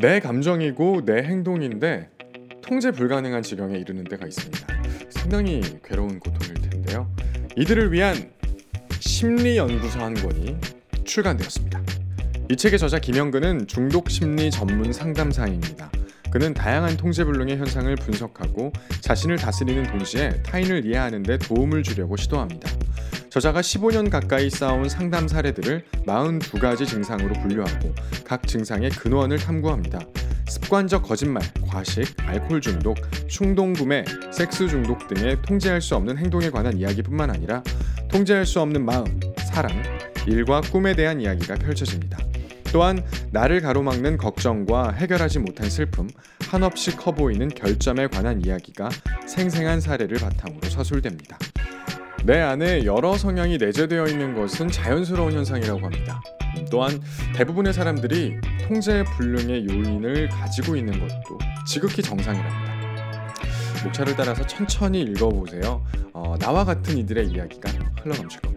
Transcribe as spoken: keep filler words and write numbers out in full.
내 감정이고 내 행동인데 통제 불가능한 지경에 이르는 때가 있습니다. 상당히 괴로운 고통일 텐데요. 이들을 위한 심리연구소 한 권이 출간되었습니다. 이 책의 저자 김영근은 중독심리 전문 상담사입니다. 그는 다양한 통제불능의 현상을 분석하고 자신을 다스리는 동시에 타인을 이해하는 데 도움을 주려고 시도합니다. 저자가 십오 년 가까이 쌓아온 상담 사례들을 사십이 가지 증상으로 분류하고 각 증상의 근원을 탐구합니다. 습관적 거짓말, 과식, 알코올 중독, 충동구매, 섹스 중독 등의 통제할 수 없는 행동에 관한 이야기뿐만 아니라 통제할 수 없는 마음, 사랑, 일과 꿈에 대한 이야기가 펼쳐집니다. 또한 나를 가로막는 걱정과 해결하지 못한 슬픔, 한없이 커 보이는 결점에 관한 이야기가 생생한 사례를 바탕으로 서술됩니다. 내 안에 여러 성향이 내재되어 있는 것은 자연스러운 현상이라고 합니다. 또한 대부분의 사람들이 통제 불능의 요인을 가지고 있는 것도 지극히 정상이랍니다. 목차를 따라서 천천히 읽어보세요. 어, 나와 같은 이들의 이야기가 흘러넘칠 겁니다.